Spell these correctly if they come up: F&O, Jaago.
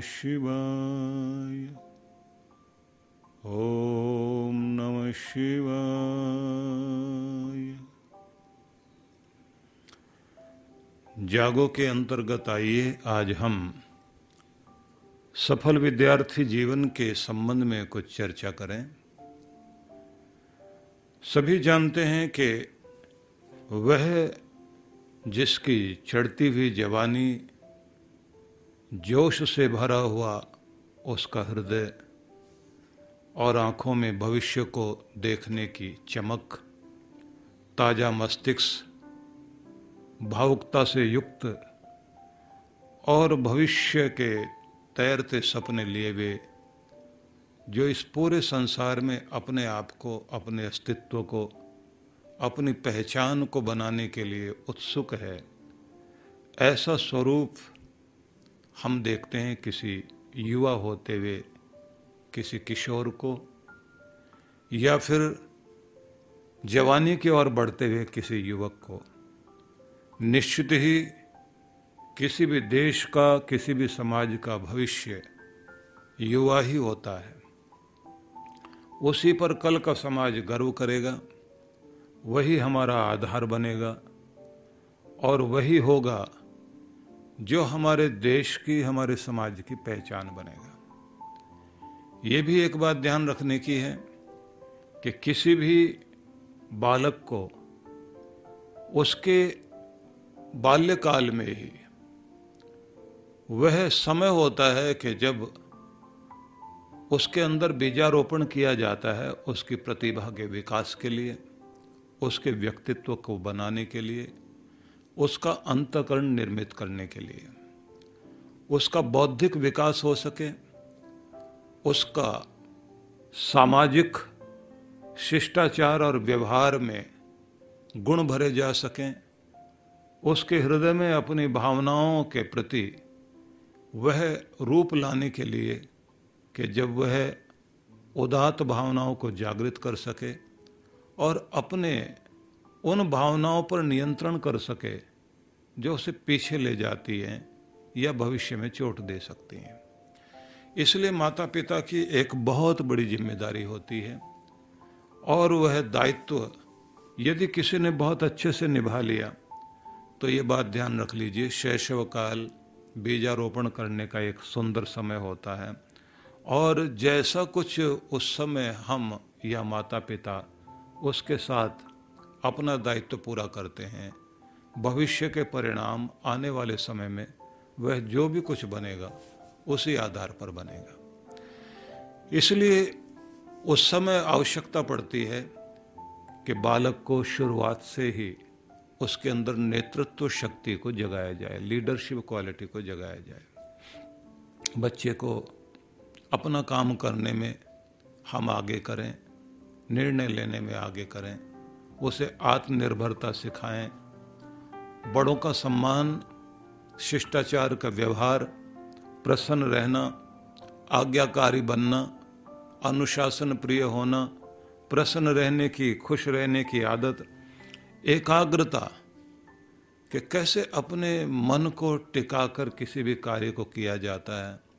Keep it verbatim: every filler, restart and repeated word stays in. नमः शिवाय। ओम नमः शिवाय। जागो के अंतर्गत आइए, आज हम सफल विद्यार्थी जीवन के संबंध में कुछ चर्चा करें। सभी जानते हैं कि वह जिसकी चढ़ती हुई जवानी जोश से भरा हुआ, उसका हृदय और आँखों में भविष्य को देखने की चमक, ताज़ा मस्तिष्क, भावुकता से युक्त और भविष्य के तैरते सपने लिए हुए, जो इस पूरे संसार में अपने आप को, अपने अस्तित्व को, अपनी पहचान को बनाने के लिए उत्सुक है, ऐसा स्वरूप हम देखते हैं किसी युवा होते हुए किसी किशोर को, या फिर जवानी की ओर बढ़ते हुए किसी युवक को। निश्चित ही किसी भी देश का, किसी भी समाज का भविष्य युवा ही होता है। उसी पर कल का समाज गर्व करेगा, वही हमारा आधार बनेगा और वही होगा जो हमारे देश की, हमारे समाज की पहचान बनेगा। ये भी एक बात ध्यान रखने की है कि किसी भी बालक को उसके बाल्यकाल में ही वह समय होता है कि जब उसके अंदर बीजारोपण किया जाता है, उसकी प्रतिभा के विकास के लिए, उसके व्यक्तित्व को बनाने के लिए, उसका अंतःकरण निर्मित करने के लिए, उसका बौद्धिक विकास हो सके, उसका सामाजिक शिष्टाचार और व्यवहार में गुण भरे जा सकें, उसके हृदय में अपनी भावनाओं के प्रति वह रूप लाने के लिए कि जब वह उदात्त भावनाओं को जागृत कर सके और अपने उन भावनाओं पर नियंत्रण कर सके जो उसे पीछे ले जाती हैं या भविष्य में चोट दे सकती हैं। इसलिए माता पिता की एक बहुत बड़ी जिम्मेदारी होती है और वह दायित्व यदि किसी ने बहुत अच्छे से निभा लिया तो ये बात ध्यान रख लीजिए, शैशवकाल बीजारोपण करने का एक सुंदर समय होता है और जैसा कुछ उस समय हम या माता पिता उसके साथ अपना दायित्व पूरा करते हैं, भविष्य के परिणाम आने वाले समय में वह जो भी कुछ बनेगा उसी आधार पर बनेगा। इसलिए उस समय आवश्यकता पड़ती है कि बालक को शुरुआत से ही उसके अंदर नेतृत्व शक्ति को जगाया जाए, लीडरशिप क्वालिटी को जगाया जाए, बच्चे को अपना काम करने में हम आगे करें, निर्णय लेने में आगे करें, उसे आत्मनिर्भरता सिखाएं, बड़ों का सम्मान, शिष्टाचार का व्यवहार, प्रसन्न रहना, आज्ञाकारी बनना, अनुशासन प्रिय होना, प्रसन्न रहने की, खुश रहने की आदत, एकाग्रता कि कैसे अपने मन को टिकाकर किसी भी कार्य को किया जाता है,